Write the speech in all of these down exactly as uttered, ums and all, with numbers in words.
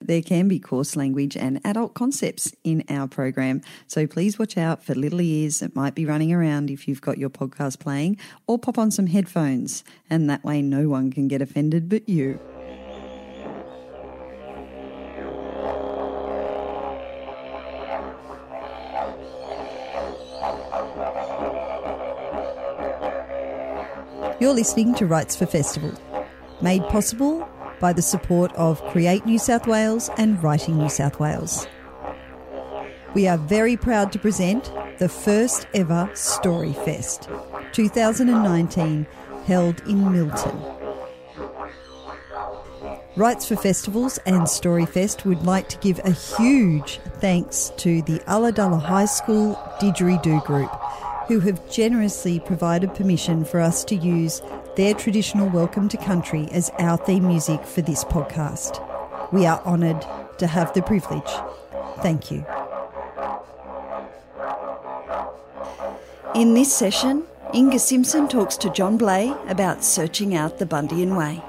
There can be coarse language and adult concepts in our program, so please watch out for little ears that might be running around if you've got your podcast playing, or pop on some headphones, and that way no one can get offended but you. You're listening to Rights for Festival, made possible by the support of Create New South Wales and Writing New South Wales. We are very proud to present the first ever Story Fest, twenty nineteen, held in Milton. Rights for Festivals and Story Fest would like to give a huge thanks to the Ulladulla High School Didgeridoo Group, who have generously provided permission for us to use their traditional Welcome to Country as our theme music for this podcast. We are honoured to have the privilege. Thank you. In this session, Inga Simpson talks to John Blay about searching out the Bundian Way.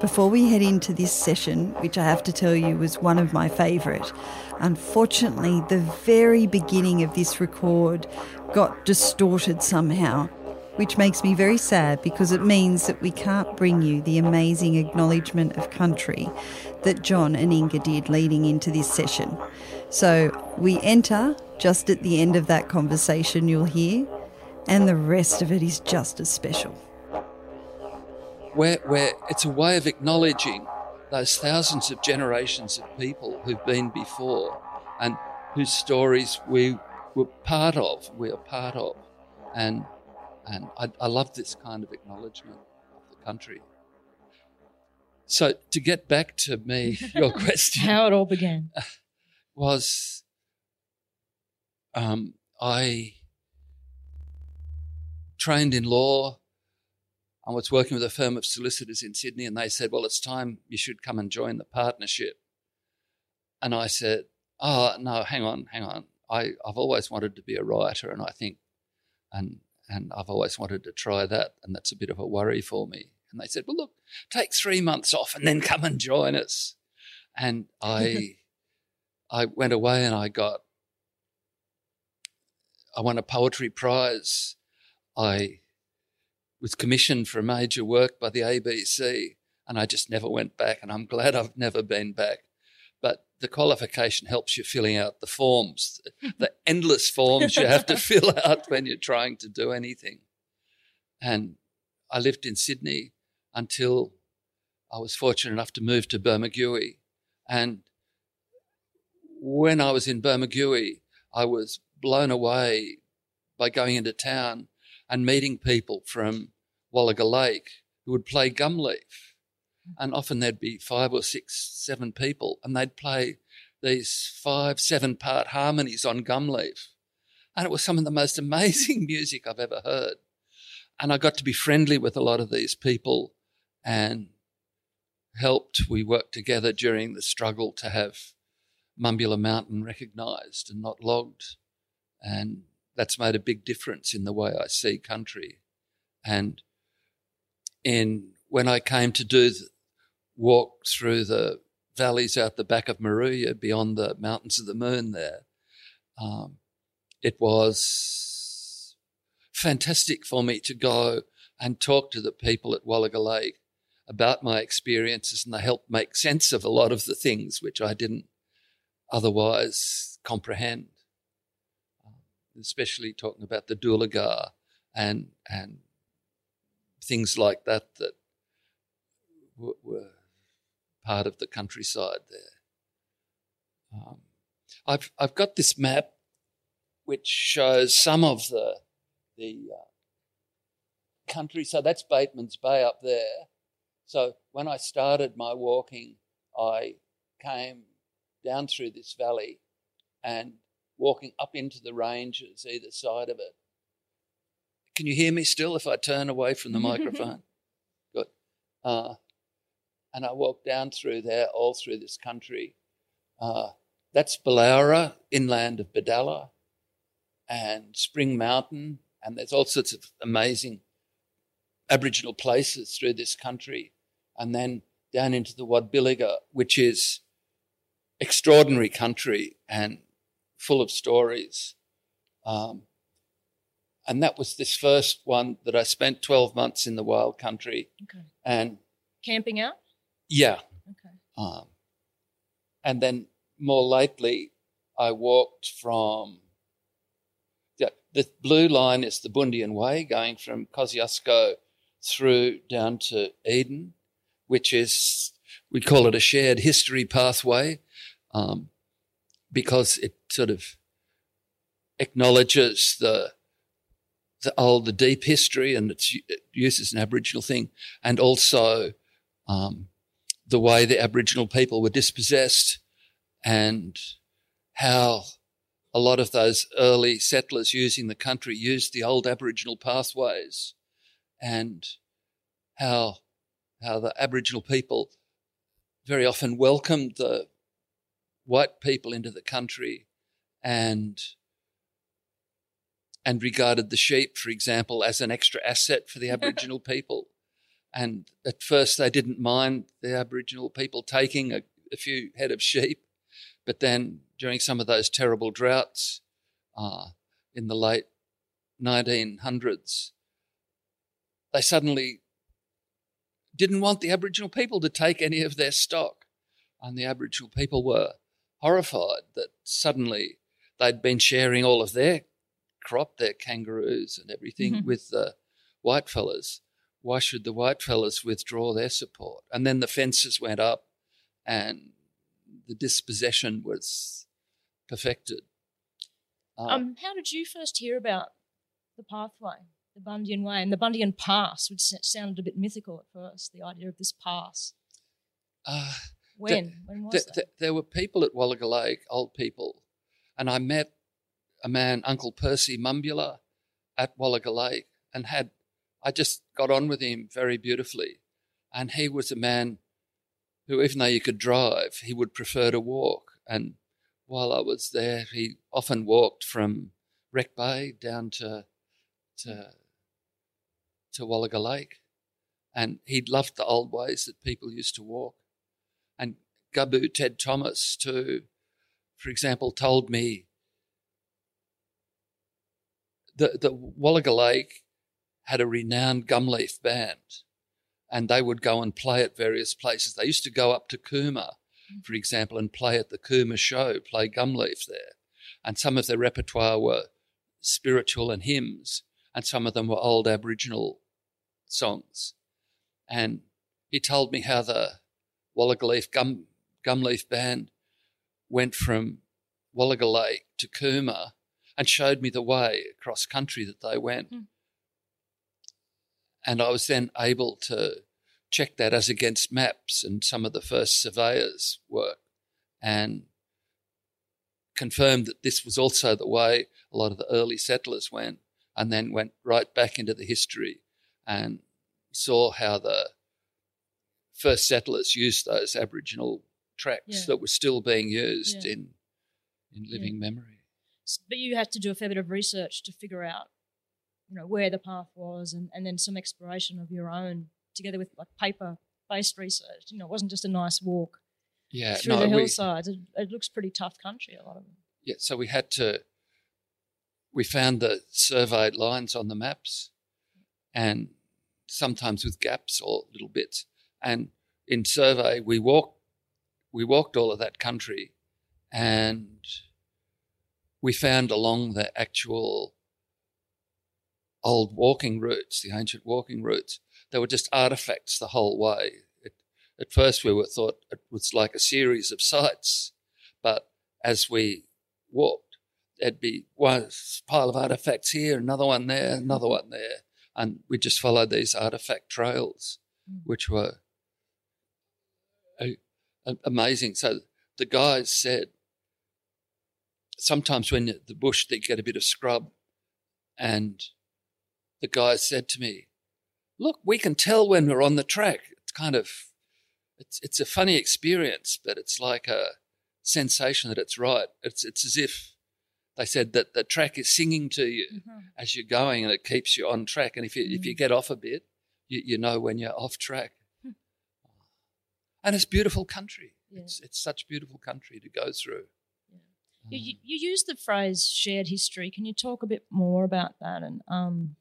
Before we head into this session, which I have to tell you was one of my favourite, unfortunately the very beginning of this record got distorted somehow, which makes me very sad because it means that we can't bring you the amazing acknowledgement of country that John and Inga did leading into this session. So we enter just at the end of that conversation you'll hear, and the rest of it is just as special. Where, where it's a way of acknowledging those thousands of generations of people who've been before and whose stories we were part of, we are part of. And and I, I love this kind of acknowledgement of the country. So to get back to me, your question. How it all began. Was um, I trained in law. I was working with a firm of solicitors in Sydney and they said, well, it's time you should come and join the partnership. And I said, oh, no, hang on, hang on. I, I've always wanted to be a writer and I think, and and I've always wanted to try that and that's a bit of a worry for me. And they said, well, look, take three months off and then come and join us. And I I went away and I got, I won a poetry prize. I was commissioned for a major work by the A B C and I just never went back and I'm glad I've never been back. But the qualification helps you filling out the forms, the endless forms you have to fill out when you're trying to do anything. And I lived in Sydney until I was fortunate enough to move to Bermagui. And when I was in Bermagui, I was blown away by going into town and meeting people from Wallaga Lake who would play gum leaf. And often there'd be five or six, seven people and they'd play these five, seven-part harmonies on gum leaf. And it was some of the most amazing music I've ever heard. And I got to be friendly with a lot of these people and helped. We worked together during the struggle to have Mumbula Mountain recognised and not logged, and that's made a big difference in the way I see country. And in when I came to do the walk through the valleys out the back of Maruya beyond the Mountains of the Moon there, um, it was fantastic for me to go and talk to the people at Wallaga Lake about my experiences, and they helped make sense of a lot of the things which I didn't otherwise comprehend. Especially talking about the Dulagar and and things like that that w- were part of the countryside there. Um, I've I've got this map which shows some of the the uh, country. So that's Batemans Bay up there. So when I started my walking, I came down through this valley and walking up into the ranges either side of it. Can you hear me still if I turn away from the microphone? Good. Uh, and I walked down through there, all through this country. Uh, that's Balawra, inland of Badala, and Spring Mountain, and there's all sorts of amazing Aboriginal places through this country. And then down into the Wadbiliga, which is extraordinary country and full of stories. Um, and that was this first one that I spent twelve months in the wild country. Okay. And camping out? Yeah. Okay. Um, and then more lately, I walked from the, the blue line is the Bundian Way, going from Kosciuszko through down to Eden, which is, we call it a shared history pathway um, because it sort of acknowledges the the old, the deep history, and it's, it uses an Aboriginal thing, and also um, the way the Aboriginal people were dispossessed and how a lot of those early settlers using the country used the old Aboriginal pathways, and how how the Aboriginal people very often welcomed the white people into the country and and regarded the sheep, for example, as an extra asset for the Aboriginal people. And at first they didn't mind the Aboriginal people taking a, a few head of sheep, but then during some of those terrible droughts uh, in the late nineteen hundreds, they suddenly didn't want the Aboriginal people to take any of their stock. And the Aboriginal people were horrified that suddenly they'd been sharing all of their crop, their kangaroos and everything, mm-hmm. with the whitefellas. Why should the whitefellas withdraw their support? And then the fences went up and the dispossession was perfected. Um, um, how did you first hear about the pathway, the Bundian Way, and the Bundian Pass, which sounded a bit mythical at first, the idea of this pass? Uh, when? The, when was the, that? The, there were people at Wallaga Lake, old people, and I met a man, Uncle Percy Mumbula, at Wallaga Lake, and had I just got on with him very beautifully. And he was a man who, even though you could drive, he would prefer to walk. And while I was there, he often walked from Wreck Bay down to to, to Wallaga Lake. And he loved the old ways that people used to walk. And Gabu Ted Thomas, too, for example, told me the, the Wallaga Lake had a renowned gumleaf band, and they would go and play at various places. They used to go up to Cooma, for example, and play at the Cooma show, play gumleaf there. And some of their repertoire were spiritual and hymns, and some of them were old Aboriginal songs. And he told me how the Wallaga Leaf gum, gumleaf band went from Wallaga Lake to Cooma and showed me the way across country that they went. Mm. And I was then able to check that as against maps and some of the first surveyors' work, and confirmed that this was also the way a lot of the early settlers went, and then went right back into the history and saw how the first settlers used those Aboriginal tracts yeah. that were still being used yeah. in in living yeah. memory. But you had to do a fair bit of research to figure out, you know, where the path was, and, and then some exploration of your own together with like paper-based research. You know, it wasn't just a nice walk yeah, through no, the hillsides. We, it, it looks pretty tough country, a lot of it. Yeah, so we had to – we found the surveyed lines on the maps, and sometimes with gaps or little bits. And in survey we walked, we walked all of that country, and we found along the actual – old walking routes, the ancient walking routes, they were just artefacts the whole way. It, at first we were thought it was like a series of sites, but as we walked, there'd be one pile of artefacts here, another one there, another one there, and we just followed these artefact trails, which were a, a, amazing. So the guys said sometimes when you're in the bush they get a bit of scrub, and the guy said to me, look, we can tell when we're on the track. It's kind of, it's it's a funny experience, but it's like a sensation that it's right. It's it's as if they said that the track is singing to you mm-hmm. as you're going, and it keeps you on track. And if you, mm-hmm. if you get off a bit, you, you know when you're off track. Mm-hmm. And it's beautiful country. Yeah. It's, it's such beautiful country to go through. Yeah. Mm. You, you use the phrase shared history. Can you talk a bit more about that? And um,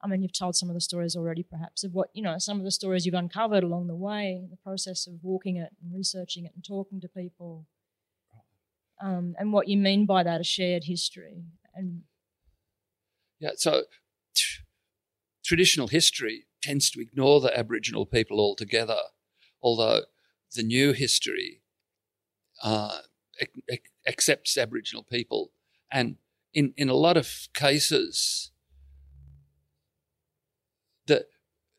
I mean, you've told some of the stories already, perhaps, of what, you know, some of the stories you've uncovered along the way, the process of walking it and researching it and talking to people, um, and what you mean by that, a shared history. And yeah, so t- traditional history tends to ignore the Aboriginal people altogether, although the new history uh, ac- ac- accepts Aboriginal people. And in, in a lot of cases, that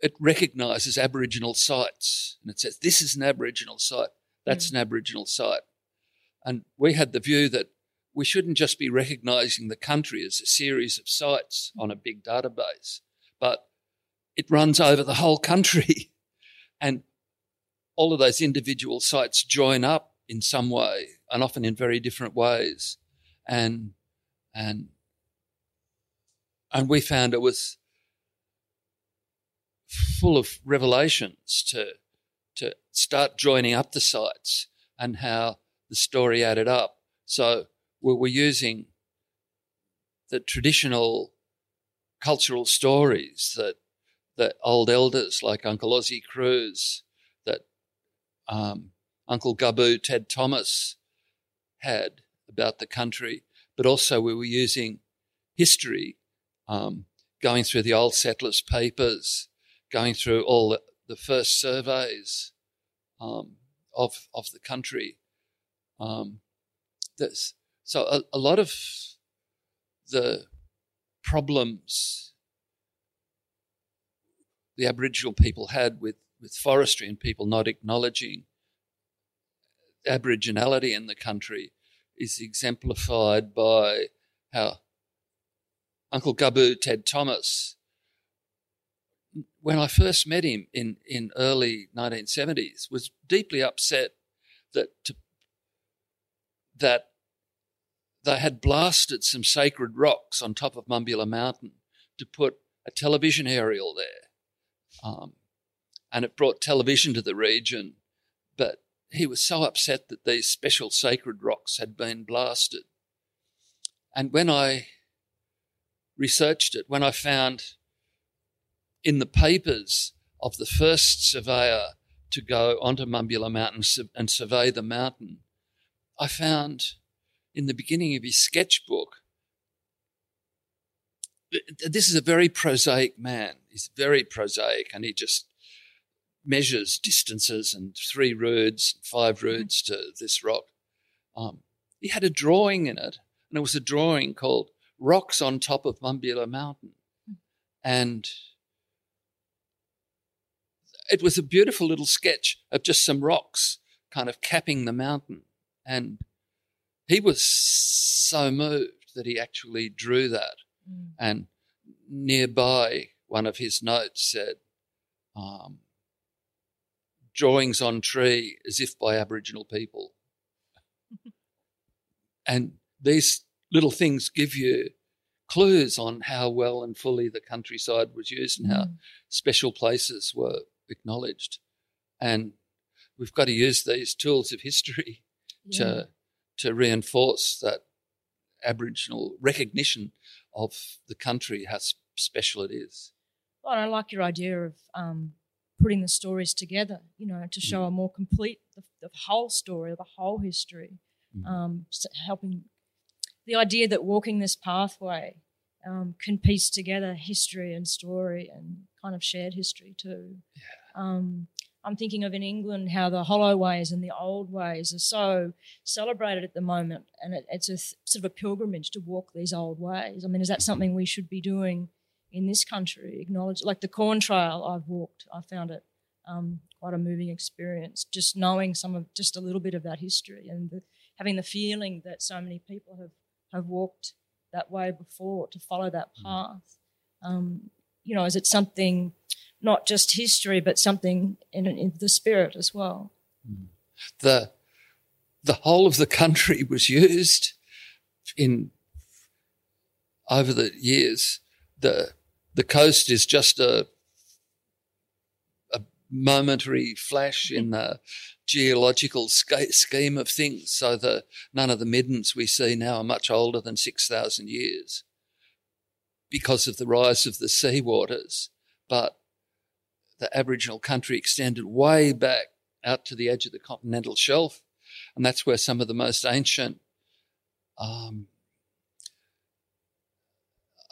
it recognises Aboriginal sites and it says, this is an Aboriginal site, that's mm. an Aboriginal site. And we had the view that we shouldn't just be recognising the country as a series of sites on a big database, but it runs over the whole country and all of those individual sites join up in some way and often in very different ways. And and and we found it was full of revelations to to start joining up the sites and how the story added up. So we were using the traditional cultural stories that that old elders like Uncle Ozzie Cruz, that um, Uncle Gabu Ted Thomas had about the country, but also we were using history, um, going through the old settlers' papers, going through all the, the first surveys um, of of the country. Um, that's, so a, a lot of the problems the Aboriginal people had with, with forestry and people not acknowledging Aboriginality in the country is exemplified by how Uncle Gabu Ted Thomas, when I first met him in, in early nineteen seventies, was deeply upset that to, that they had blasted some sacred rocks on top of Mumbula Mountain to put a television aerial there. Um, and it brought television to the region, but he was so upset that these special sacred rocks had been blasted. And when I researched it, when I found in the papers of the first surveyor to go onto Mumbula Mountain and survey the mountain, I found in the beginning of his sketchbook, this is a very prosaic man. He's very prosaic and he just measures distances and three roods, five roods to this rock. Um, he had a drawing in it, and it was a drawing called Rocks on Top of Mumbula Mountain. And it was a beautiful little sketch of just some rocks kind of capping the mountain. And he was so moved that he actually drew that. Mm. And nearby, one of his notes said, um, drawings on tree as if by Aboriginal people. And these little things give you clues on how well and fully the countryside was used and how mm. special places were acknowledged. And we've got to use these tools of history yeah. to to reinforce that Aboriginal recognition of the country, how special it is. Well, I like your idea of um, putting the stories together, you know, to show mm. a more complete, the, the whole story, the whole history, mm. um, helping the idea that walking this pathway um, can piece together history and story and kind of shared history too. Yeah. Um, I'm thinking of in England how the hollow ways and the old ways are so celebrated at the moment, and it, it's a th- sort of a pilgrimage to walk these old ways. I mean, is that something we should be doing in this country? Acknowledge, like the Corn Trail I've walked, I found it um, quite a moving experience, just knowing some of just a little bit of that history and the, having the feeling that so many people have, have walked that way before to follow that path. Um, you know, is it something... not just history, but something in, in the spirit as well. The the whole of the country was used in over the years. The the coast is just a a momentary flash in the geological sca- scheme of things, so that none of the middens we see now are much older than six thousand years because of the rise of the sea waters. But the Aboriginal country extended way back out to the edge of the continental shelf, and that's where some of the most ancient um,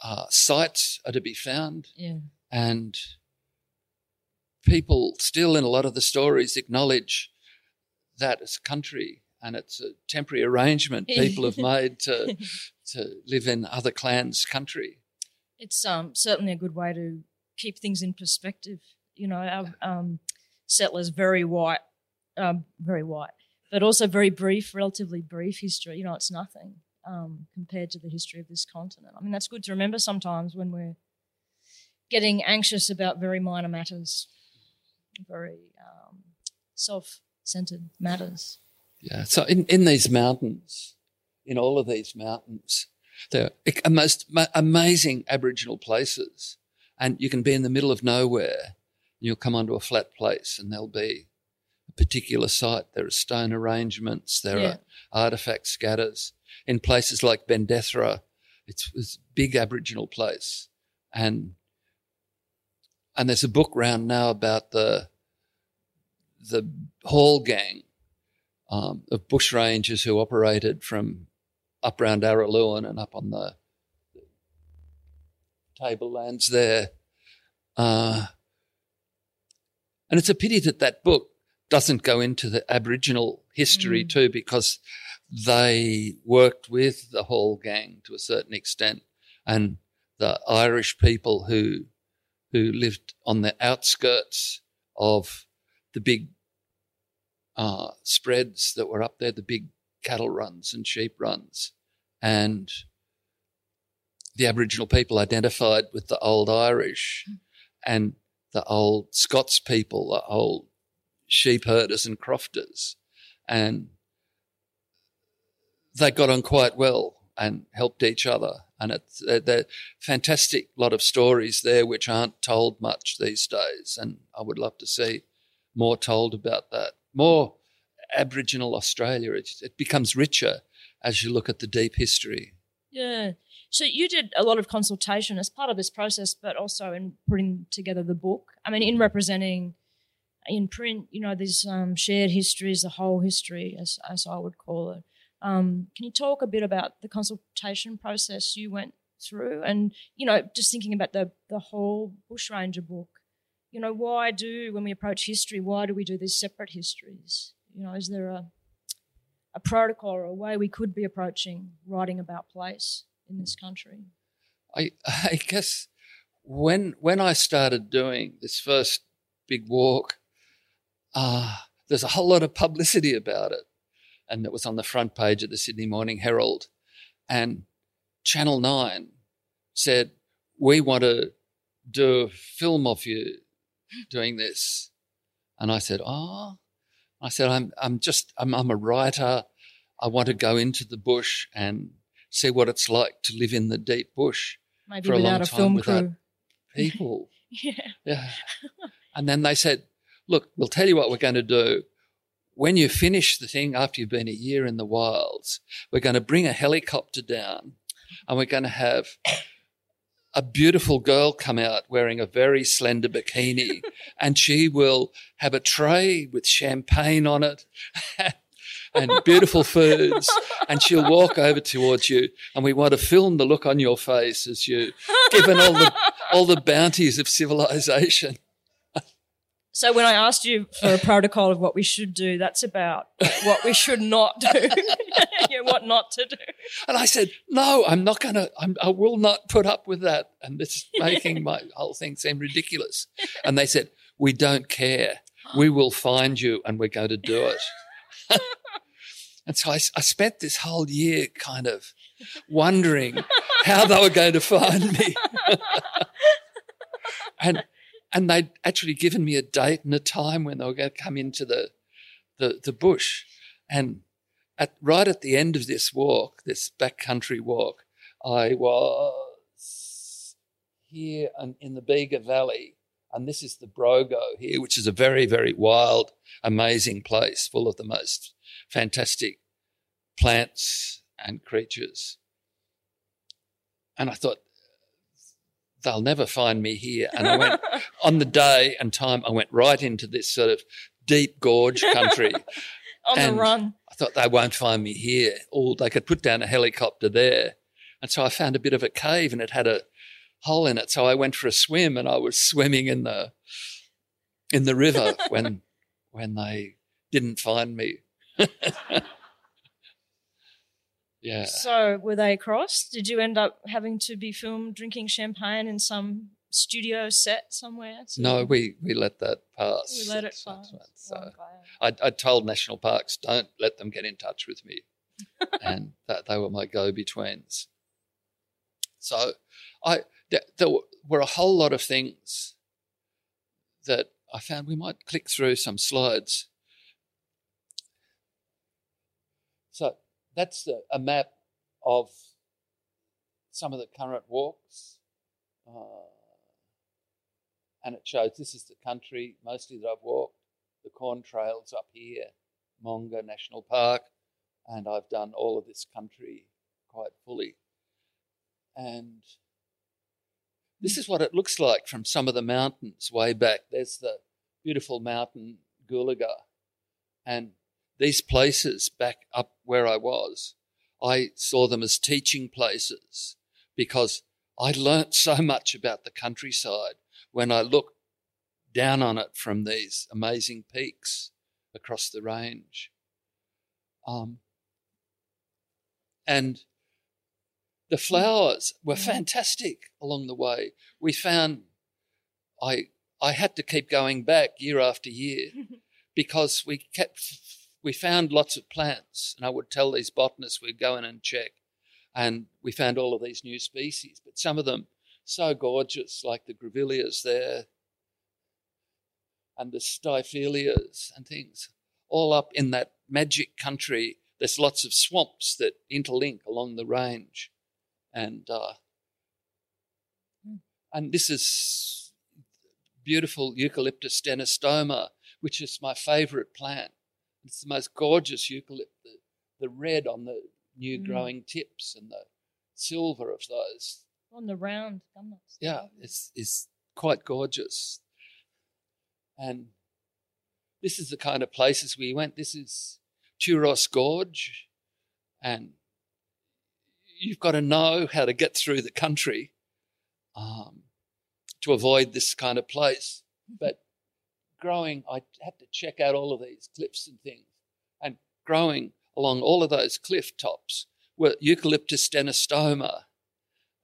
uh, sites are to be found. Yeah. And people still in a lot of the stories acknowledge that as country, and it's a temporary arrangement people have made to to live in other clans' country. It's um, certainly a good way to keep things in perspective. You know, our um, settlers, very white, um, very white, but also very brief, relatively brief history. You know, it's nothing um, compared to the history of this continent. I mean, that's good to remember sometimes when we're getting anxious about very minor matters, very um, self-centred matters. Yeah, so in, in these mountains, in all of these mountains, there are most amazing Aboriginal places, and you can be in the middle of nowhere and you'll come onto a flat place and there'll be a particular site. There are stone arrangements, there yeah. are artefact scatters. In places like Bendethra, it's, it's a big Aboriginal place, and And there's a book round now about the the Hall gang um, of bushrangers who operated from up round Araluen and up on the tablelands there. Uh, and it's a pity that that book doesn't go into the Aboriginal history mm. too, because they worked with the Hall gang to a certain extent, and the Irish people who... who lived on the outskirts of the big uh, spreads that were up there, the big cattle runs and sheep runs. And the Aboriginal people identified with the old Irish and the old Scots people, the old sheep herders and crofters. And they got on quite well and helped each other. And it's a uh, fantastic lot of stories there which aren't told much these days, and I would love to see more told about that. More Aboriginal Australia. It, it becomes richer as you look at the deep history. Yeah. So you did a lot of consultation as part of this process, but also in putting together the book. I mean, in representing in print, you know, these um, shared histories, the whole history, as, as I would call it. Um, can you talk a bit about the consultation process you went through? And, you know, just thinking about the, the whole bushranger book, you know, why do, when we approach history, why do we do these separate histories? You know, is there a a protocol or a way we could be approaching writing about place in this country? I, I guess when when I started doing this first big walk, uh, there's a whole lot of publicity about it. And it was on the front page of the Sydney Morning Herald. And Channel nine said, we want to do a film of you doing this. And I said, oh. I said, I'm I'm just, I'm, I'm a writer. I want to go into the bush and see what it's like to live in the deep bush Maybe for a long time without people. yeah. yeah. And then they said, look, we'll tell you what we're going to do. When you finish the thing after you've been a year in the wilds, we're going to bring a helicopter down and we're going to have a beautiful girl come out wearing a very slender bikini and she will have a tray with champagne on it and beautiful foods and she'll walk over towards you and we want to film the look on your face as you given all the all the bounties of civilization. So when I asked you for a protocol of what we should do, that's about what we should not do, yeah, what not to do. And I said, no, I'm not going to, I will not put up with that. And it's making my whole thing seem ridiculous. And they said, we don't care. We will find you and we're going to do it. And so I, I spent this whole year kind of wondering how they were going to find me. and And they'd actually given me a date and a time when they were going to come into the the, the bush. And at, right at the end of this walk, this backcountry walk, I was here in the Bega Valley And this is the Brogo here, which is a very, very wild, amazing place full of the most fantastic plants and creatures. And I thought, they'll never find me here. And I went on the day and time, I went right into this sort of deep gorge country. On and the run. I thought, they won't find me here. Or they could put down a helicopter there. And so I found a bit of a cave and it had a hole in it. So I went for a swim and I was swimming in the in the river when when they didn't find me. Yeah. So were they across? Did you end up having to be filmed drinking champagne in some studio set somewhere? No, we, we let that pass. We let it pass. So I, I told National Parks, don't let them get in touch with me. And that, they were my go-betweens. So I there, there were a whole lot of things that I found. We might click through some slides. So that's a, a map of some of the current walks, uh, and it shows this is the country mostly that I've walked. The Corn Trail's up here, Monga National Park, and I've done all of this country quite fully. And this is what it looks like from some of the mountains way back. There's the beautiful mountain Dulagar, and these places back up where I was, I saw them as teaching places because I learnt so much about the countryside when I looked down on it from these amazing peaks across the range. Um, and the flowers were fantastic along the way. We found I I had to keep going back year after year because we kept... We found lots of plants, and I would tell these botanists we'd go in and check, and we found all of these new species, but some of them so gorgeous, like the grevilleas there and the styphelias and things, all up in that magic country. There's lots of swamps that interlink along the range. And, uh, and this is beautiful eucalyptus stenostoma, which is my favourite plant. It's the most gorgeous eucalypt, the, the red on the new mm. growing tips and the silver of those. On the round gumnuts. Yeah, it's, it's quite gorgeous. And this is the kind of places we went. This is Turos Gorge, and you've got to know how to get through the country um, to avoid this kind of place. But growing, I had to check out all of these cliffs and things, and growing along all of those cliff tops were eucalyptus stenostoma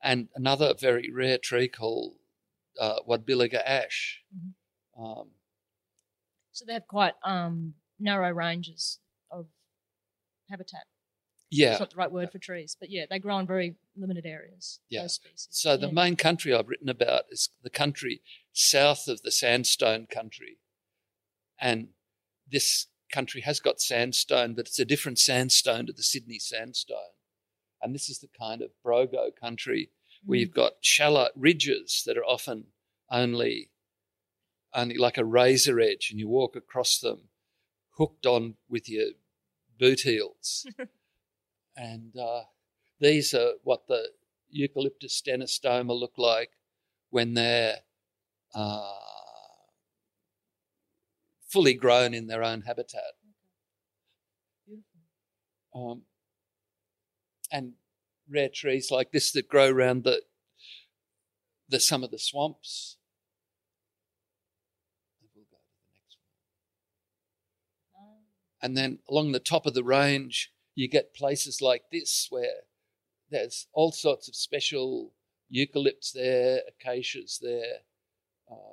and another very rare tree called uh, Wadbiliga ash. Mm-hmm. Um, so they have quite um, narrow ranges of habitat. Yeah. It's not the right word for trees, but, yeah, they grow in very limited areas, yeah. Those species. So the yeah. main country I've written about is the country south of the sandstone country. And this country has got sandstone, but it's a different sandstone to the Sydney sandstone. And this is the kind of Brogo country where mm. you've got shallow ridges that are often only, only like a razor edge, and you walk across them hooked on with your boot heels. And uh, these are what the eucalyptus stenostoma look like when they're uh, fully grown in their own habitat. Okay. Beautiful. Um, and rare trees like this that grow around the, the some of the swamps. And then along the top of the range, you get places like this where there's all sorts of special eucalypts there, acacias there, um,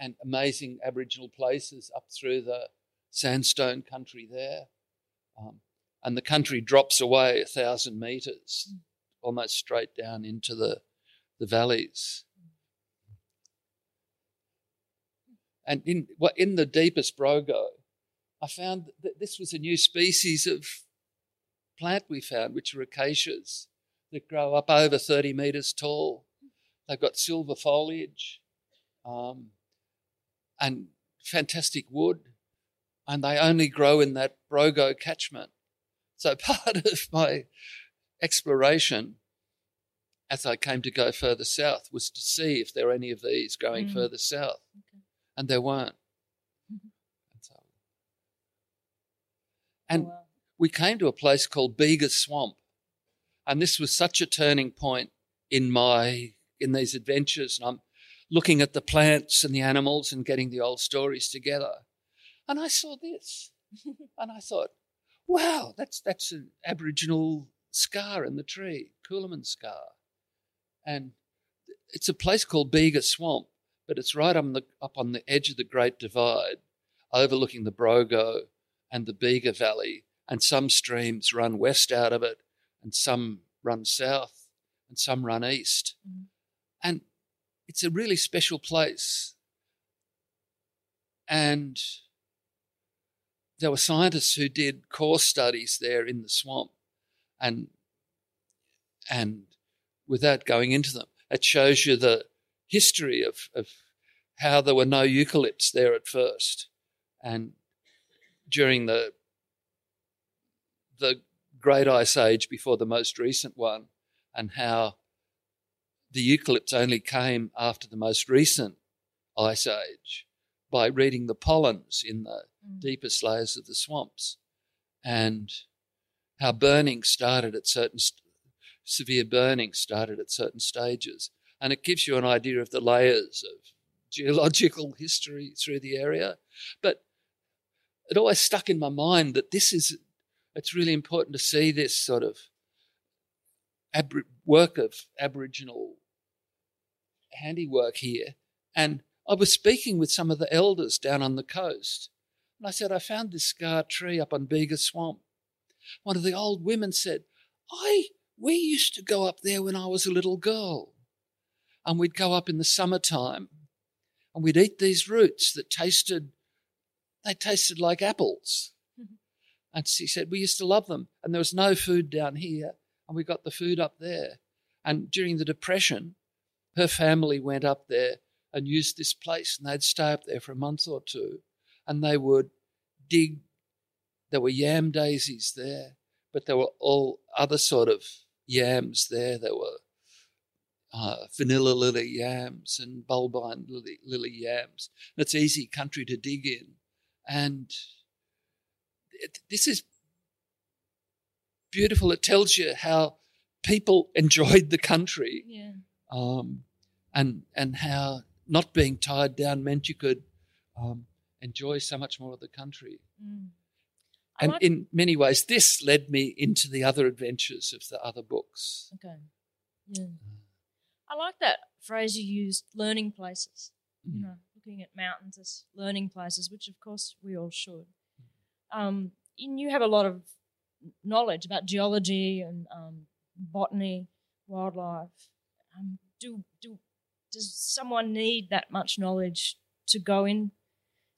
and amazing Aboriginal places up through the sandstone country there. Um, and the country drops away a thousand metres, mm. almost straight down into the, the valleys. Mm. And in, well, in the deepest Brogo, I found that this was a new species of plant we found, which are acacias that grow up over thirty metres tall. They've got silver foliage um, and fantastic wood, and they only grow in that Brogo catchment. So part of my exploration as I came to go further south was to see if there were any of these going mm. further south, okay. and there weren't. Mm-hmm. And, so, and oh, wow. we came to a place called Bega Swamp, and this was such a turning point in my in these adventures, and I'm looking at the plants and the animals and getting the old stories together. And I saw this, and I thought, wow, that's that's an Aboriginal scar in the tree, Coolaman scar. And it's a place called Bega Swamp, but it's right on the, up on the edge of the Great Divide, overlooking the Brogo and the Bega Valley, and some streams run west out of it, and some run south, and some run east. Mm. And it's a really special place. And there were scientists who did core studies there in the swamp, and and without going into them, it shows you the history of, of how there were no eucalypts there at first. And during the the Great Ice Age before the most recent one, and how the eucalypts only came after the most recent ice age by reading the pollens in the mm. deepest layers of the swamps, and how burning started at certain st- severe burning started at certain stages. And it gives you an idea of the layers of geological history through the area. But it always stuck in my mind that this is, it's really important to see this sort of ab- work of Aboriginal handiwork here. And I was speaking with some of the elders down on the coast, and I said, I found this scar tree up on Bega Swamp. One of the old women said, I, we used to go up there when I was a little girl, and we'd go up in the summertime, and we'd eat these roots that tasted, they tasted like apples. Mm-hmm. And she said, we used to love them, and there was no food down here, and we got the food up there. And during the Depression, her family went up there and used this place, and they'd stay up there for a month or two, and they would dig. There were yam daisies there, but there were all other sort of yams there. There were uh, vanilla lily yams and bulbine lily, lily yams. And it's easy country to dig in. And it, this is beautiful. It tells you how people enjoyed the country, yeah. um, and and how not being tied down meant you could um, enjoy so much more of the country. Mm. And might... in many ways, this led me into the other adventures of the other books. Okay. Yeah. I like that phrase you used, learning places. Mm. You know, looking at mountains as learning places, which, of course, we all should. Um, and you have a lot of knowledge about geology and um, botany, wildlife. Um, do do does someone need that much knowledge to go in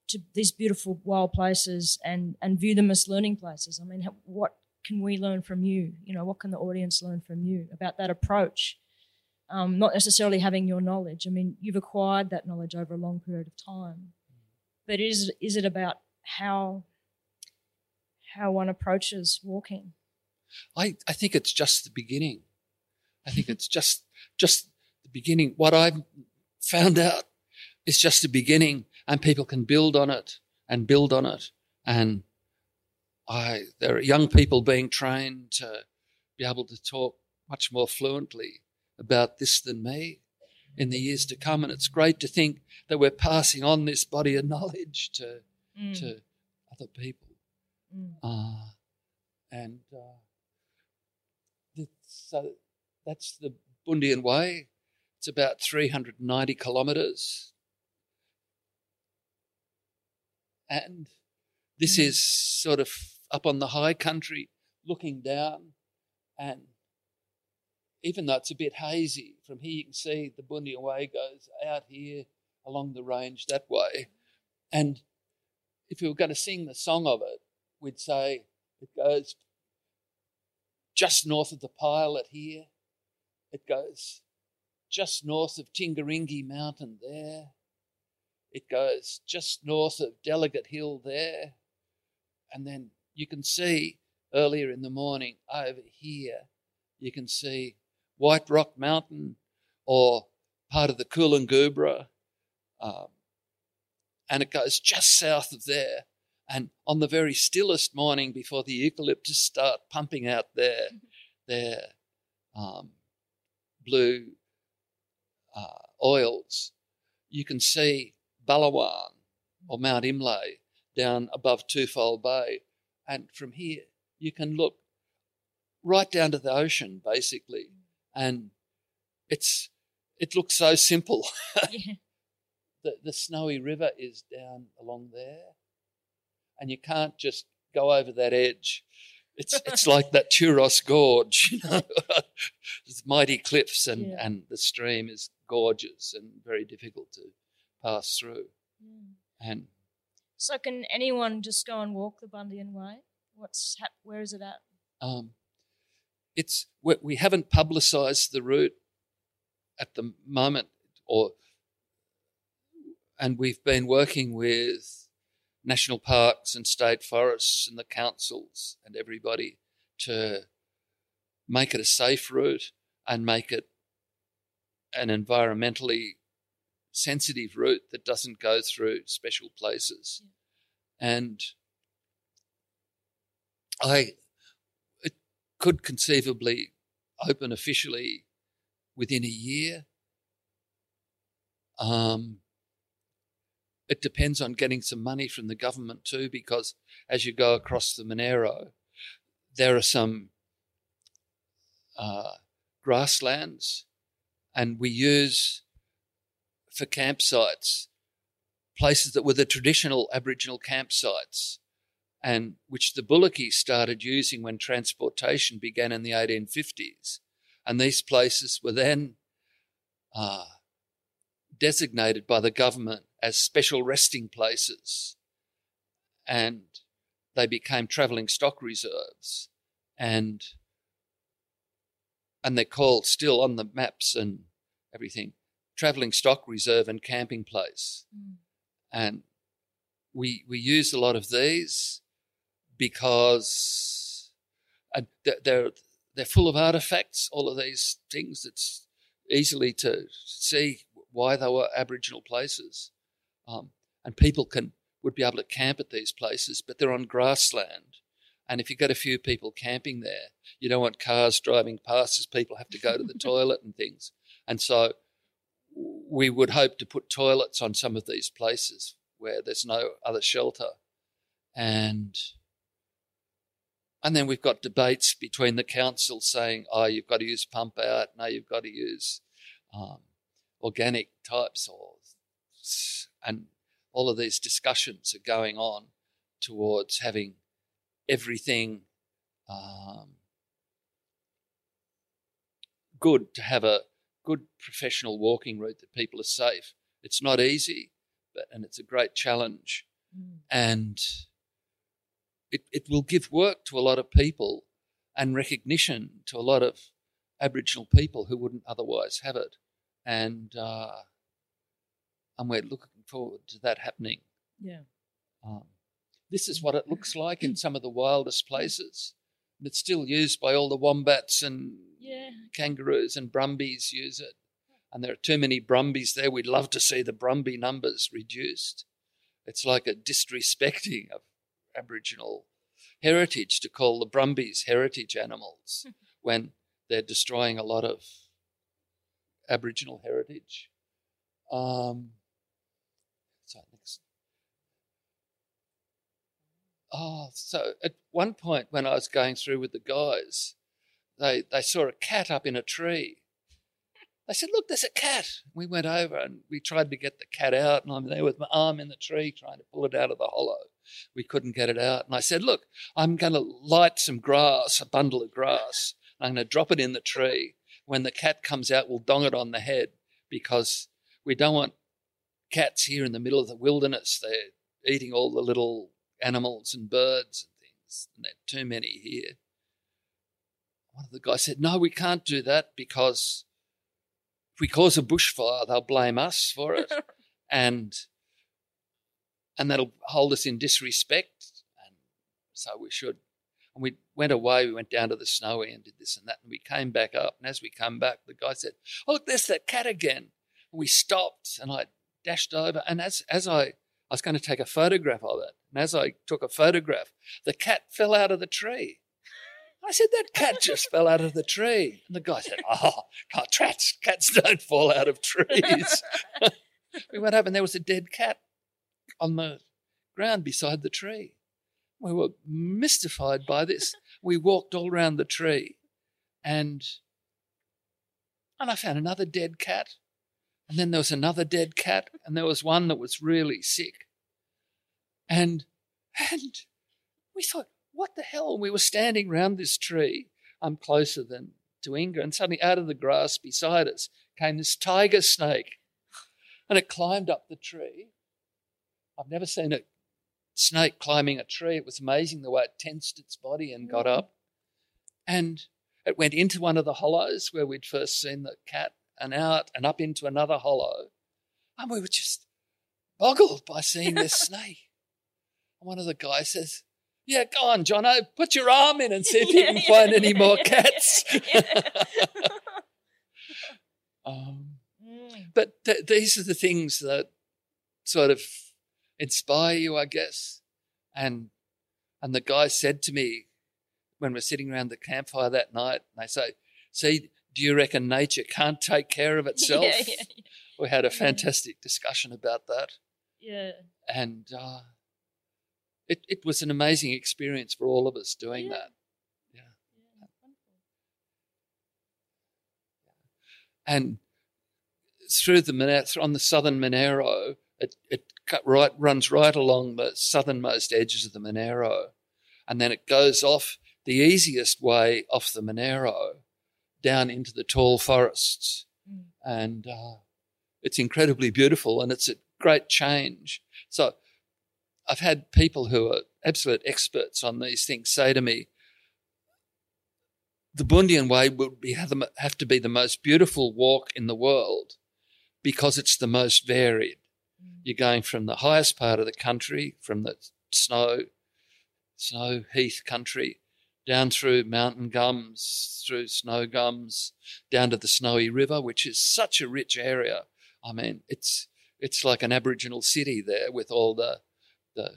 to these beautiful wild places and, and view them as learning places? I mean, what can we learn from you? You know, what can the audience learn from you about that approach? Um, not necessarily having your knowledge. I mean, you've acquired that knowledge over a long period of time. But is is it about how how one approaches walking? I, I think it's just the beginning. I think it's just just the beginning. What I've found out is just the beginning. And people can build on it and build on it. And I, there are young people being trained to be able to talk much more fluently about this than me in the years to come. And it's great to think that we're passing on this body of knowledge to mm. to other people. Mm. Uh, and uh, so that's the Bundian Way. It's about three hundred ninety kilometres. And this is sort of up on the high country looking down, and even though it's a bit hazy, from here you can see the Bundian Way goes out here along the range that way. And if we were going to sing the song of it, we'd say it goes just north of the Pilot here, it goes just north of Tingaringi Mountain there, It goes just north of Delegate Hill there. And then you can see earlier in the morning over here, you can see White Rock Mountain or part of the Coolangoobra. Um, and it goes just south of there. And on the very stillest morning before the eucalyptus start pumping out their, their um, blue uh, oils, you can see Balawan or Mount Imlay down above Twofold Bay. And from here, you can look right down to the ocean, basically. And it's it looks so simple. Yeah. the, the Snowy River is down along there. And you can't just go over that edge. It's it's like that Turos Gorge, you know. It's mighty cliffs and, yeah. and the stream is gorgeous and very difficult to pass through. Mm. And so can anyone just go and walk the Bundian Way? What's hap- where is it at? Um, it's we haven't publicised the route at the moment, or and we've been working with national parks and state forests and the councils and everybody to make it a safe route and make it an environmentally sensitive route that doesn't go through special places. Yeah. And I it could conceivably open officially within a year. Um It depends on getting some money from the government too, because as you go across the Monaro, there are some uh, grasslands, and we use for campsites places that were the traditional Aboriginal campsites, and which the Bulaki started using when transportation began in the eighteen fifties. And these places were then uh, designated by the government as special resting places, and they became travelling stock reserves, and and they're called still on the maps and everything, travelling stock reserve and camping place. Mm. And we we use a lot of these because they're they're full of artefacts, all of these things. It's easily to see why they were Aboriginal places. Um, and people can would be able to camp at these places, but they're on grassland. And if you get a few people camping there, you don't want cars driving past as people have to go to the toilet and things. And so we would hope to put toilets on some of these places where there's no other shelter. And and then we've got debates between the council saying, oh, you've got to use pump out, no, you've got to use um, organic types or and all of these discussions are going on towards having everything um, good to have a good professional walking route that people are safe. It's not easy, but and it's a great challenge. Mm. And it, it will give work to a lot of people and recognition to a lot of Aboriginal people who wouldn't otherwise have it. And... Uh, And we're looking forward to that happening. Yeah. Um, this is what it looks like in some of the wildest places. And it's still used by all the wombats and yeah. kangaroos, and brumbies use it. And there are too many brumbies there. We'd love to see the brumby numbers reduced. It's like a disrespecting of Aboriginal heritage to call the brumbies heritage animals when they're destroying a lot of Aboriginal heritage. Um, So next. Oh, so at one point when I was going through with the guys, they they saw a cat up in a tree. They said, "Look, there's a cat." We went over and we tried to get the cat out, and I'm there with my arm in the tree trying to pull it out of the hollow. We couldn't get it out. And I said, "Look, I'm going to light some grass, a bundle of grass. I'm going to drop it in the tree. When the cat comes out, we'll dong it on the head because we don't want cats here in the middle of the wilderness. They're eating all the little animals and birds and things, and there are too many here." One of the guys said, "No, we can't do that because if we cause a bushfire, they'll blame us for it." And and that'll hold us in disrespect. And so we should. And we went away, we went down to the snowy and did this and that, and we came back up. And as we come back, the guy said, "Oh, look, there's that cat again." And we stopped, and I dashed over. And as, as I, I was going to take a photograph of it, and as I took a photograph, the cat fell out of the tree. I said, "That cat just fell out of the tree." And the guy said, "Oh, God, cats, cats don't fall out of trees." We went up and there was a dead cat on the ground beside the tree. We were mystified by this. We walked all around the tree and, and I found another dead cat, and then there was another dead cat, and there was one that was really sick. And, and we thought, what the hell? And we were standing round this tree. I'm closer than to Inga, and suddenly out of the grass beside us came this tiger snake, and it climbed up the tree. I've never seen a snake climbing a tree. It was amazing the way it tensed its body and got up. And it went into one of the hollows where we'd first seen the cat, and out and up into another hollow. And we were just boggled by seeing this snake. And one of the guys says, "Yeah, go on, Jono, put your arm in and see if you can find any more cats." um, but th- these are the things that sort of inspire you, I guess. And and the guy said to me when we're sitting around the campfire that night, and they say, "See, do you reckon nature can't take care of itself?" Yeah, yeah, yeah. We had a fantastic discussion about that. Yeah. And uh, it it was an amazing experience for all of us doing yeah. that. Yeah. yeah and through the Monaro, on the southern Monaro, it it cut right runs right along the southernmost edges of the Monaro, and then it goes off the easiest way off the Monaro down into the tall forests, mm. and uh, it's incredibly beautiful, and it's a great change. So I've had people who are absolute experts on these things say to me, "The Bundian Way would be have, the, have to be the most beautiful walk in the world because it's the most varied. Mm. You're going from the highest part of the country, from the snow, snow heath country, down through mountain gums, through snow gums, down to the Snowy River, which is such a rich area. I mean, it's it's like an Aboriginal city there with all the The,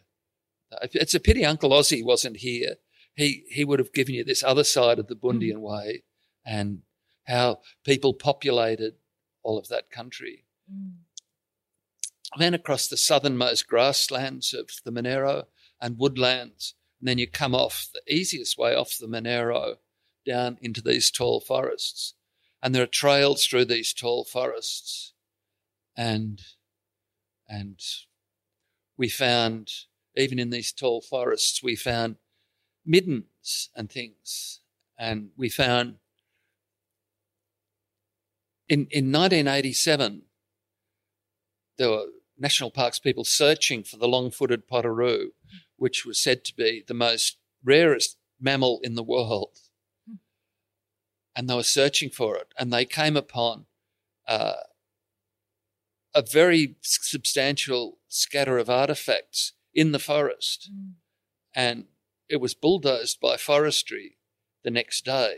the, it's a pity Uncle Ozzie wasn't here. He he would have given you this other side of the Bundian Way and how people populated all of that country. Mm. Then across the southernmost grasslands of the Monaro and woodlands, and then you come off the easiest way off the Monaro down into these tall forests. And there are trails through these tall forests, and and. We found, even in these tall forests, we found middens and things. And we found in, in nineteen eighty-seven, there were national parks people searching for the long-footed potteroo, which was said to be the most rarest mammal in the world. And they were searching for it. And they came upon uh, a very substantial scatter of artefacts in the forest, mm. and it was bulldozed by forestry the next day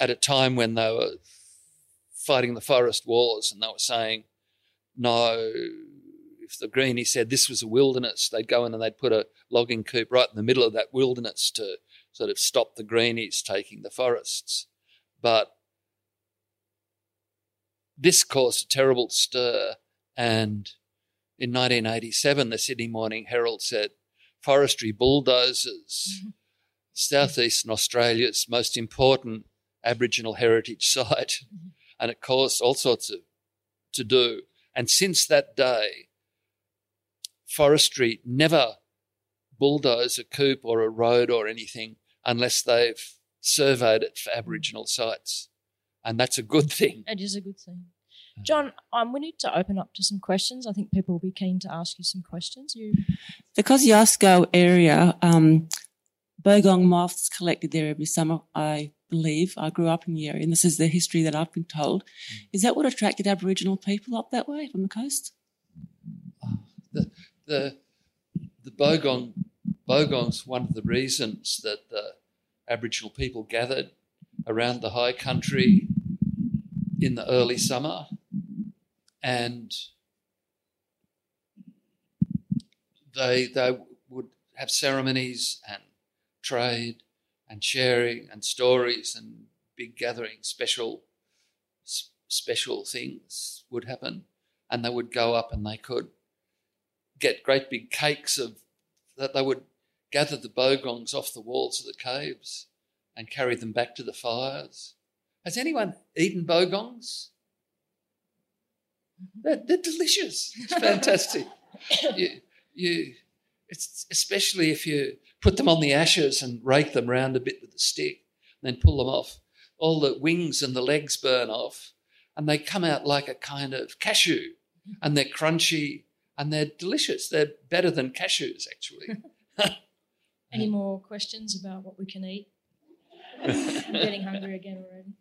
at a time when they were fighting the forest wars, and they were saying, no, if the Greenie said this was a wilderness, they'd go in and they'd put a logging coop right in the middle of that wilderness to sort of stop the Greenies taking the forests. But this caused a terrible stir, and in nineteen eighty-seven, the Sydney Morning Herald said, "Forestry bulldozers, mm-hmm. southeastern Australia's most important Aboriginal heritage site," mm-hmm. and it caused all sorts of to do. And since that day, forestry never bulldoze a coop or a road or anything unless they've surveyed it for Aboriginal sites, and that's a good thing. It is a good thing. John, um, we need to open up to some questions. I think people will be keen to ask you some questions. You... The Kosciuszko area, um, bogong moths collected there every summer, I believe. I grew up in the area, and this is the history that I've been told. Is that what attracted Aboriginal people up that way from the coast? The, the the Bogong Bogong's one of the reasons that the Aboriginal people gathered around the high country in the early summer, and they they would have ceremonies and trade and sharing and stories and big gatherings, special special things would happen, and they would go up and they could get great big cakes of that. They would gather the bogongs off the walls of the caves and carry them back to the fires. Has anyone eaten bogongs? They're, they're delicious. It's fantastic. you, you, it's, especially if you put them on the ashes and rake them round a bit with a stick and then pull them off. All the wings and the legs burn off and they come out like a kind of cashew, and they're crunchy and they're delicious. They're better than cashews, actually. Any more questions about what we can eat? I'm getting hungry again already.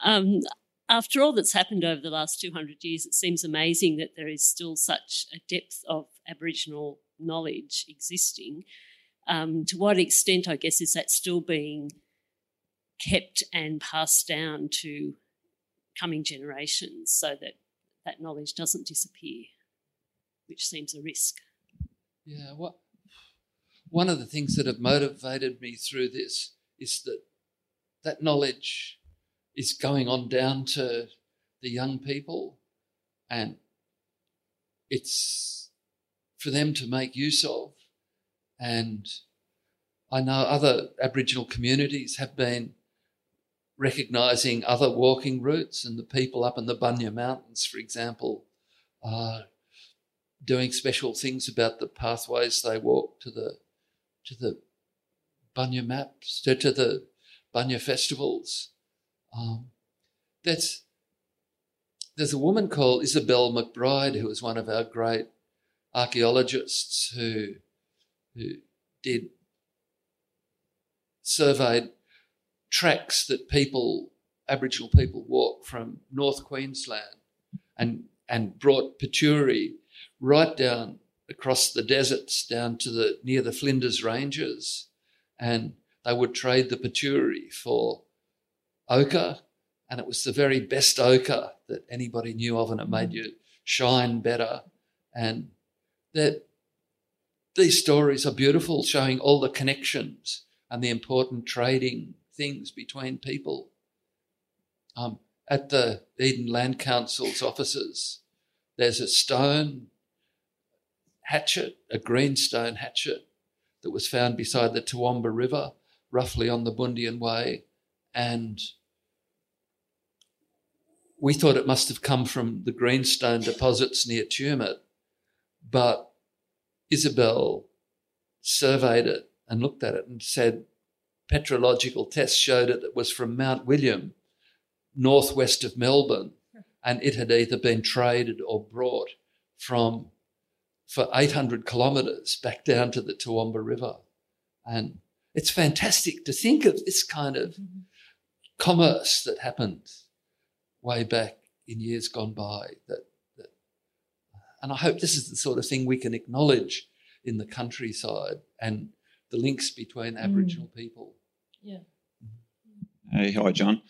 Um, after all that's happened over the last two hundred years, it seems amazing that there is still such a depth of Aboriginal knowledge existing. Um, to what extent, I guess, is that still being kept and passed down to coming generations so that that knowledge doesn't disappear, which seems a risk? Yeah, well, one of the things that have motivated me through this is that that knowledge is going on down to the young people, and it's for them to make use of. And I know other Aboriginal communities have been recognising other walking routes, and the people up in the Bundian Mountains, for example, are doing special things about the pathways they walk to the to the Bunya maps, to, to the Bunya festivals. Um, that's, there's a woman called Isabel McBride who was one of our great archaeologists who who did surveyed tracks that people, Aboriginal people, walk from North Queensland and and brought peturi right down across the deserts down to the near the Flinders Ranges. And they would trade the peturi for ochre, and it was the very best ochre that anybody knew of, and it made you shine better. And that these stories are beautiful, showing all the connections and the important trading things between people. Um, at the Eden Land Council's offices, there's a stone hatchet, a green stone hatchet, that was found beside the Toowoomba River, roughly on the Bundian Way, and we thought it must have come from the greenstone deposits near Tumut, but Isabel surveyed it and looked at it and said petrological tests showed it it was from Mount William, northwest of Melbourne, and it had either been traded or brought from for eight hundred kilometres back down to the Toowoomba River. And it's fantastic to think of this kind of mm-hmm. commerce that happened way back in years gone by. That, that, and I hope this is the sort of thing we can acknowledge in the countryside and the links between mm. Aboriginal people. Yeah. Hey, hi, John.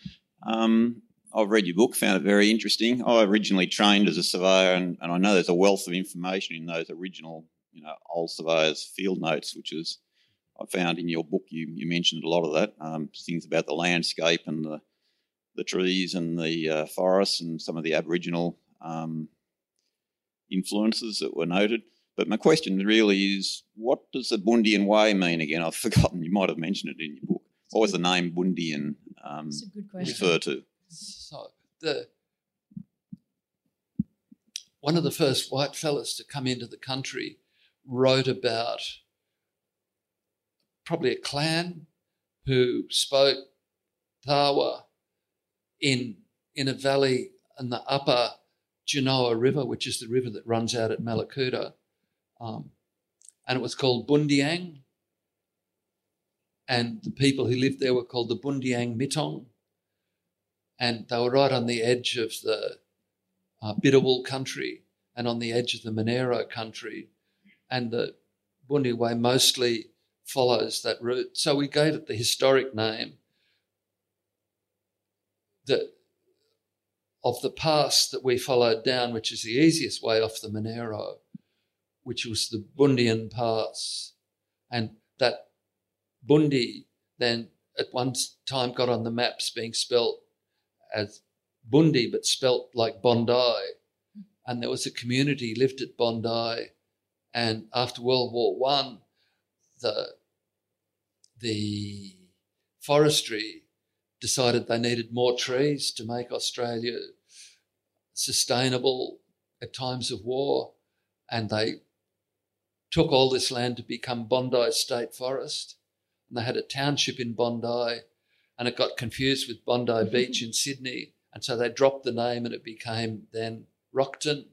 Um, I've read your book, found it very interesting. I originally trained as a surveyor, and, and I know there's a wealth of information in those original, you know, old surveyors' field notes, which is, I found in your book, you, you mentioned a lot of that, um, things about the landscape and the, the trees and the uh, forests and some of the Aboriginal um, influences that were noted. But my question really is, what does the Bundian Way mean again? I've forgotten, you might have mentioned it in your book. What was the name Bundian um, refer to? So the one of the first white fellas to come into the country wrote about probably a clan who spoke Tawa in in a valley in the upper Genoa River, which is the river that runs out at Malakuta, um, and it was called Bundiang, and the people who lived there were called the Bundiang Mitong. And they were right on the edge of the uh, Bidawal country and on the edge of the Monaro country. and the Bundian Way mostly follows that route. So we gave it the historic name that of the pass that we followed down, which is the easiest way off the Monaro, which was the Bundian Pass. And that Bundi then at one time got on the maps being spelt as Bundi, but spelt like Bondi. And there was a community lived at Bondi. And after World War One, the, the forestry decided they needed more trees to make Australia sustainable at times of war. And they took all this land to become Bondi State Forest. And they had a township in Bondi, and it got confused with Bondi mm-hmm. Beach in Sydney. And so they dropped the name, and it became then Rockton.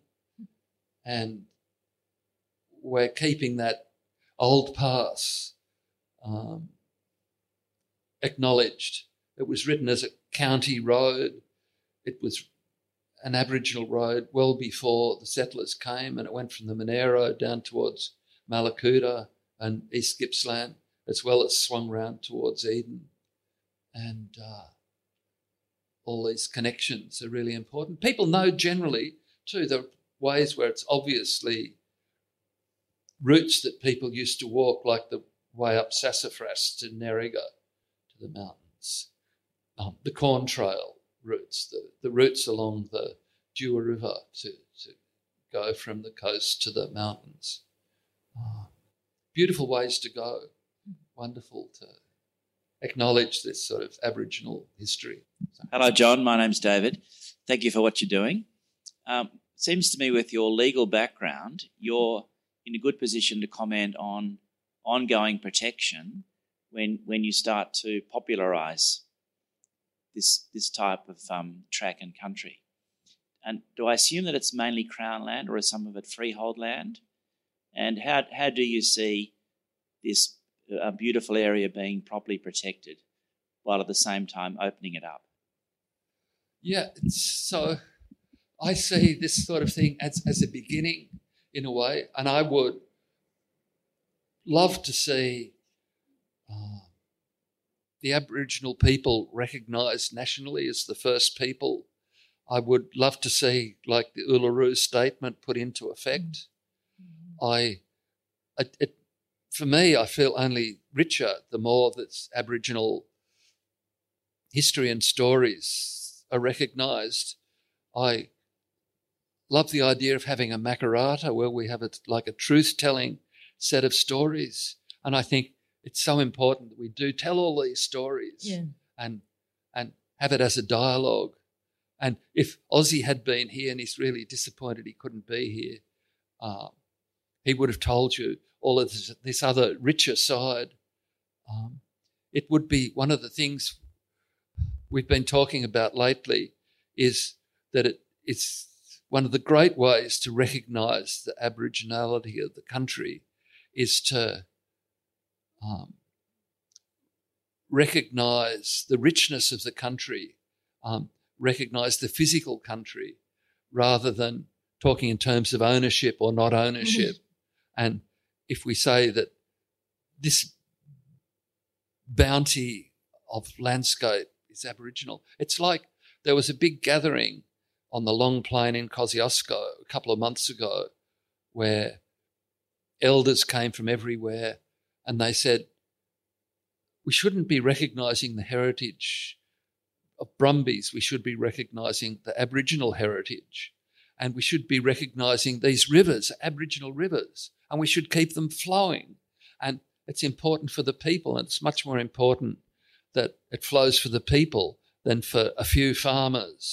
And we're keeping that old pass um, acknowledged. It was written as a county road. It was an Aboriginal road well before the settlers came, and it went from the Monaro down towards Malakuta and East Gippsland, as well as swung round towards Eden. And uh, all these connections are really important. People know generally, too, the ways where it's obviously routes that people used to walk, like the way up Sassafras to Nerriga to the mountains. Um, the Corn Trail routes, the, the routes along the Dua River to, to go from the coast to the mountains. Oh, beautiful ways to go. Wonderful to acknowledge this sort of Aboriginal history. Hello, John. My name's David. Thank you for what you're doing. Um, it seems to me with your legal background, you're in a good position to comment on ongoing protection when when you start to popularise this this type of um, track and country. And do I assume that it's mainly Crown land, or is some of it freehold land? And how how do you see this uh, beautiful area being properly protected while at the same time opening it up? Yeah, so I see this sort of thing as, as a beginning in a way, and I would love to see uh, the Aboriginal people recognised nationally as the first people. I would love to see, like, the Uluru Statement put into effect. Mm-hmm. I, it, it, for me, I feel only richer the more that Aboriginal history and stories are recognised. I love the idea of having a Makarata where we have a, like a truth-telling set of stories, and I think it's so important that we do tell all these stories yeah. and and have it as a dialogue. And if Ozzie had been here, and he's really disappointed he couldn't be here, um, he would have told you all of this, this other richer side. Um, it would be one of the things we've been talking about lately is that it, it's one of the great ways to recognise the Aboriginality of the country is to Um, recognise the richness of the country, um, recognise the physical country, rather than talking in terms of ownership or not ownership. And if we say that this bounty of landscape is Aboriginal, it's like there was a big gathering on the Long Plain in Kosciuszko a couple of months ago where elders came from everywhere. And they said, we shouldn't be recognising the heritage of Brumbies. We should be recognising the Aboriginal heritage. And we should be recognising these rivers, Aboriginal rivers, and we should keep them flowing. And it's important for the people, and it's much more important that it flows for the people than for a few farmers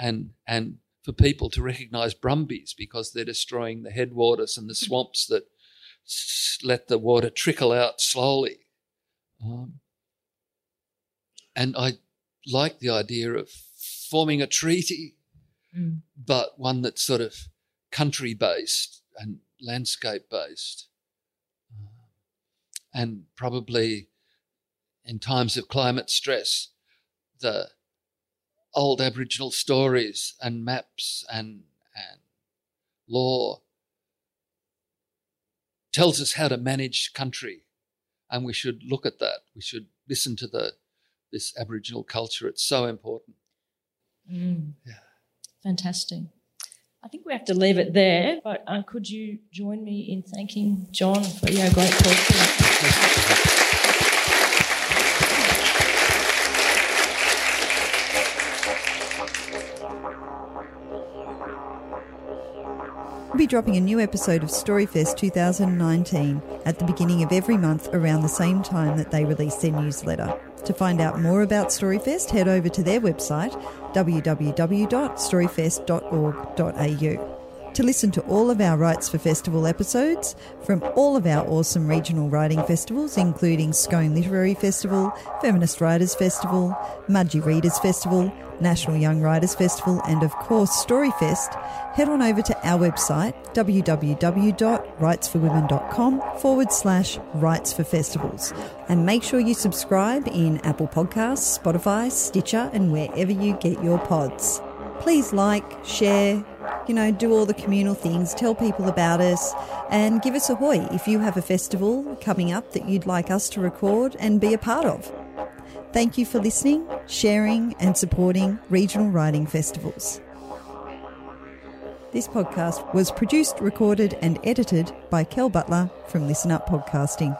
and and for people to recognise Brumbies because they're destroying the headwaters and the swamps that let the water trickle out slowly. Um, and I like the idea of forming a treaty, mm. but one that's sort of country-based and landscape-based. And probably in times of climate stress, the old Aboriginal stories and maps and, and lore tells us how to manage country, and we should look at that. We should listen to the this Aboriginal culture. It's so important. Mm. Yeah. Fantastic. I think we have to leave it there, but uh, could you join me in thanking John for your great talk? We'll be dropping a new episode of Storyfest twenty nineteen at the beginning of every month around the same time that they release their newsletter. To find out more about Storyfest, head over to their website, w w w dot storyfest dot org dot a u. To listen to all of our Writes for Festival episodes from all of our awesome regional writing festivals, including Scone Literary Festival, Feminist Writers Festival, Mudgee Readers Festival, National Young Writers Festival, and of course Storyfest, head on over to our website w w w dot rights for women dot com forward slash rights for festivals, and make sure you subscribe in Apple Podcasts, Spotify, Stitcher, and wherever you get your pods. Please like, share, you know, do all the communal things, tell people about us, and give us a hoy if you have a festival coming up that you'd like us to record and be a part of. Thank you for listening, sharing, and supporting regional writing festivals. This podcast was produced, recorded, and edited by Kel Butler from Listen Up Podcasting.